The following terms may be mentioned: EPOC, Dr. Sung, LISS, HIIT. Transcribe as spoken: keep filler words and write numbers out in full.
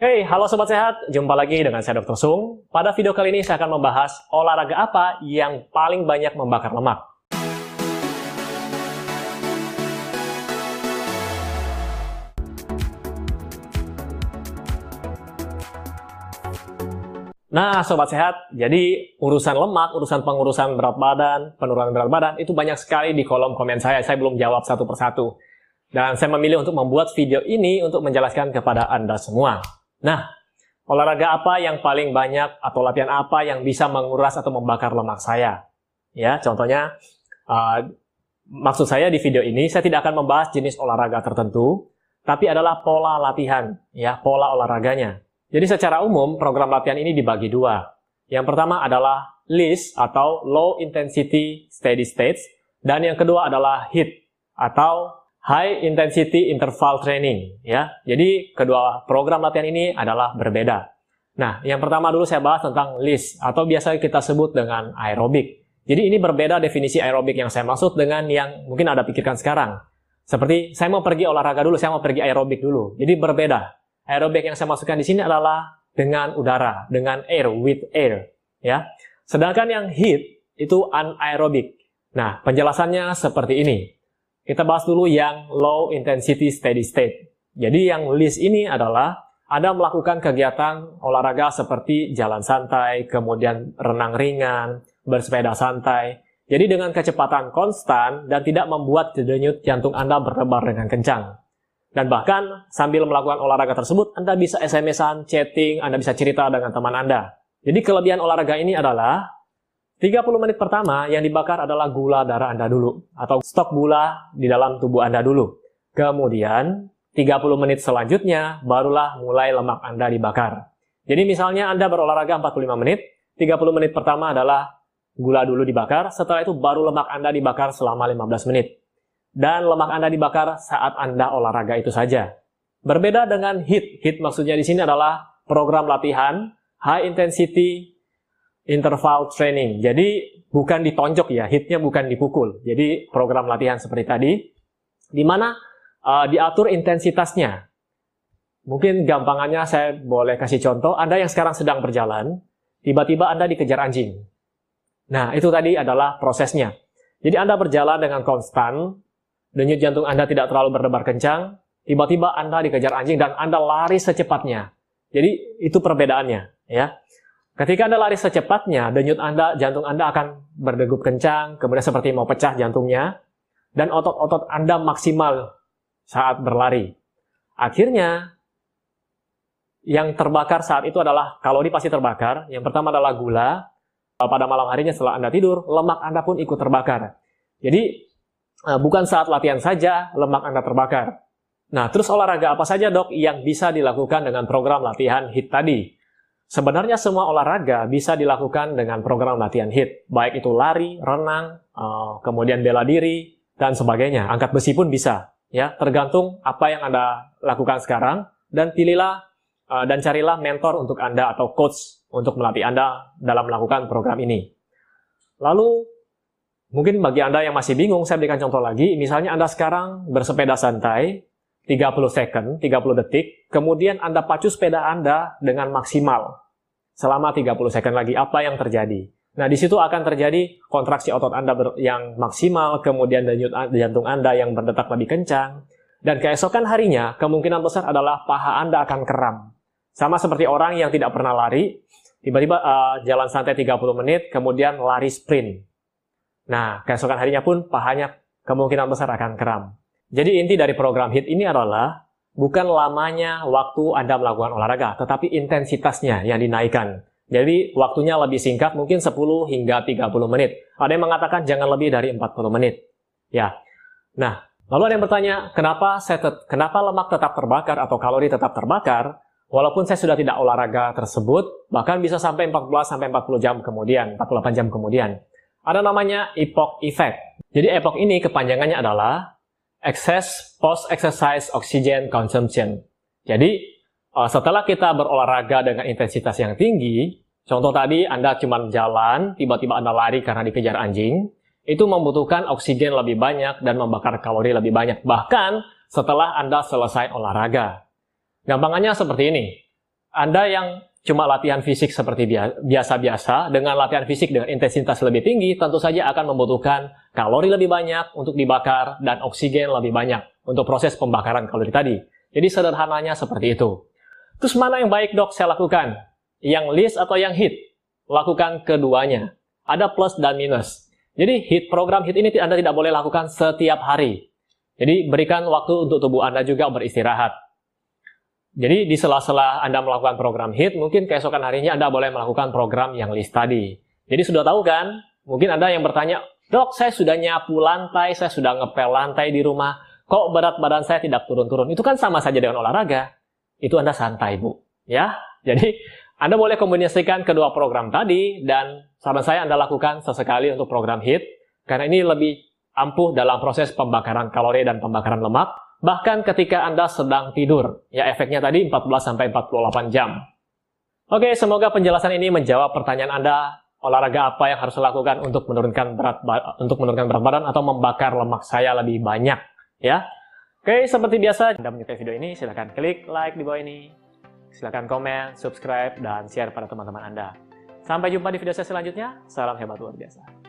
Hey, halo Sobat Sehat. Jumpa lagi dengan saya dokter Sung. Pada video kali ini saya akan membahas olahraga apa yang paling banyak membakar lemak. Nah, Sobat Sehat, jadi urusan lemak, urusan pengurusan berat badan, penurunan berat badan, itu banyak sekali di kolom komen saya. Saya belum jawab satu persatu. Dan saya memilih untuk membuat video ini untuk menjelaskan kepada Anda semua. Nah, olahraga apa yang paling banyak atau latihan apa yang bisa menguras atau membakar lemak saya? Ya, contohnya, uh, maksud saya di video ini, saya tidak akan membahas jenis olahraga tertentu, tapi adalah pola latihan, ya, pola olahraganya. Jadi secara umum, program latihan ini dibagi dua. Yang pertama adalah LISS atau Low Intensity Steady States, dan yang kedua adalah HIIT atau High Intensity Interval Training, ya. Jadi kedua program latihan ini adalah berbeda. Nah, yang pertama dulu saya bahas tentang LISS atau biasa kita sebut dengan aerobik. Jadi ini berbeda definisi aerobik yang saya maksud dengan yang mungkin Anda pikirkan sekarang. Seperti saya mau pergi olahraga dulu, saya mau pergi aerobik dulu. Jadi berbeda. Aerobik yang saya maksudkan di sini adalah dengan udara, dengan air, with air, ya. Sedangkan yang HIIT itu anaerobik. Nah, penjelasannya seperti ini. Kita bahas dulu yang Low Intensity Steady State. Jadi yang LISS ini adalah Anda melakukan kegiatan olahraga seperti jalan santai, kemudian renang ringan, bersepeda santai. Jadi dengan kecepatan konstan dan tidak membuat denyut jantung Anda berdebar dengan kencang. Dan bahkan sambil melakukan olahraga tersebut, Anda bisa S M S-an, chatting, Anda bisa cerita dengan teman Anda. Jadi kelebihan olahraga ini adalah tiga puluh menit pertama yang dibakar adalah gula darah Anda dulu, atau stok gula di dalam tubuh Anda dulu. Kemudian, tiga puluh menit selanjutnya, barulah mulai lemak Anda dibakar. Jadi misalnya Anda berolahraga empat puluh lima menit, tiga puluh menit pertama adalah gula dulu dibakar, setelah itu baru lemak Anda dibakar selama lima belas menit. Dan lemak Anda dibakar saat Anda olahraga itu saja. Berbeda dengan HIIT. HIIT maksudnya di sini adalah program latihan, High Intensity Interval Training. Jadi bukan ditonjok ya, HIIT-nya bukan dipukul. Jadi program latihan seperti tadi, di mana uh, diatur intensitasnya. Mungkin gampangannya saya boleh kasih contoh, Anda yang sekarang sedang berjalan, tiba-tiba Anda dikejar anjing. Nah, itu tadi adalah prosesnya. Jadi Anda berjalan dengan konstan, denyut jantung Anda tidak terlalu berdebar kencang, tiba-tiba Anda dikejar anjing dan Anda lari secepatnya. Jadi itu perbedaannya, ya. Ketika Anda lari secepatnya, denyut Anda, jantung Anda akan berdegup kencang, kemudian seperti mau pecah jantungnya, dan otot-otot Anda maksimal saat berlari. Akhirnya, yang terbakar saat itu adalah kalori pasti terbakar. Yang pertama adalah gula. Pada malam harinya setelah Anda tidur, lemak Anda pun ikut terbakar. Jadi, bukan saat latihan saja lemak Anda terbakar. Nah, terus olahraga apa saja, dok, yang bisa dilakukan dengan program latihan HIIT tadi? Sebenarnya semua olahraga bisa dilakukan dengan program latihan HIIT, baik itu lari, renang, kemudian bela diri, dan sebagainya. Angkat besi pun bisa, ya, tergantung apa yang Anda lakukan sekarang, dan pilihlah dan carilah mentor untuk Anda atau coach untuk melatih Anda dalam melakukan program ini. Lalu, mungkin bagi Anda yang masih bingung, saya berikan contoh lagi, misalnya Anda sekarang bersepeda santai, tiga puluh second, tiga puluh detik, kemudian Anda pacu sepeda Anda dengan maksimal selama tiga puluh second lagi, apa yang terjadi? Nah, di situ akan terjadi kontraksi otot Anda yang maksimal, kemudian denyut jantung Anda yang berdetak lebih kencang, dan keesokan harinya kemungkinan besar adalah paha Anda akan kram. Sama seperti orang yang tidak pernah lari, tiba-tiba uh, jalan santai tiga puluh menit, kemudian lari sprint. Nah, keesokan harinya pun pahanya kemungkinan besar akan kram. Jadi inti dari program HIIT ini adalah bukan lamanya waktu Anda melakukan olahraga, tetapi intensitasnya yang dinaikkan. Jadi waktunya lebih singkat, mungkin sepuluh hingga tiga puluh menit. Ada yang mengatakan jangan lebih dari empat puluh menit. Ya. Nah, lalu ada yang bertanya, kenapa saya kenapa lemak tetap terbakar atau kalori tetap terbakar walaupun saya sudah tidak olahraga tersebut, bahkan bisa sampai empat belas sampai empat puluh jam kemudian, empat puluh delapan jam kemudian. Ada namanya E P O C effect. Jadi E P O C ini kepanjangannya adalah Excess Post-Exercise Oxygen Consumption. Jadi, setelah kita berolahraga dengan intensitas yang tinggi, contoh tadi Anda cuma jalan, tiba-tiba Anda lari karena dikejar anjing, itu membutuhkan oksigen lebih banyak dan membakar kalori lebih banyak, bahkan setelah Anda selesai olahraga. Gampangannya seperti ini. Anda yang cuma latihan fisik seperti biasa-biasa, dengan latihan fisik dengan intensitas lebih tinggi, tentu saja akan membutuhkan kalori lebih banyak untuk dibakar dan oksigen lebih banyak untuk proses pembakaran kalori tadi. Jadi sederhananya seperti itu. Terus mana yang baik, dok, saya lakukan? Yang LISS atau yang HIIT? Lakukan keduanya. Ada plus dan minus. Jadi HIIT, program HIIT ini Anda tidak boleh lakukan setiap hari. Jadi berikan waktu untuk tubuh Anda juga beristirahat. Jadi di sela-sela Anda melakukan program HIIT, mungkin keesokan harinya Anda boleh melakukan program yang LISS tadi. Jadi sudah tahu kan? Mungkin Anda yang bertanya, dok, saya sudah nyapu lantai, saya sudah ngepel lantai di rumah, kok berat badan saya tidak turun-turun? Itu kan sama saja dengan olahraga. Itu Anda santai, Bu. Ya, jadi Anda boleh kombinasikan kedua program tadi, dan saran saya Anda lakukan sesekali untuk program HIIT, karena ini lebih ampuh dalam proses pembakaran kalori dan pembakaran lemak, bahkan ketika Anda sedang tidur. Ya, efeknya tadi empat belas sampai empat puluh delapan jam. Oke, semoga penjelasan ini menjawab pertanyaan Anda, olahraga apa yang harus saya lakukan untuk menurunkan berat untuk menurunkan berat badan atau membakar lemak saya lebih banyak. Ya, oke, seperti biasa, Anda menyukai video ini, silahkan klik like di bawah ini. Silahkan komen, subscribe, dan share pada teman-teman Anda. Sampai jumpa di video saya selanjutnya. Salam hebat luar biasa.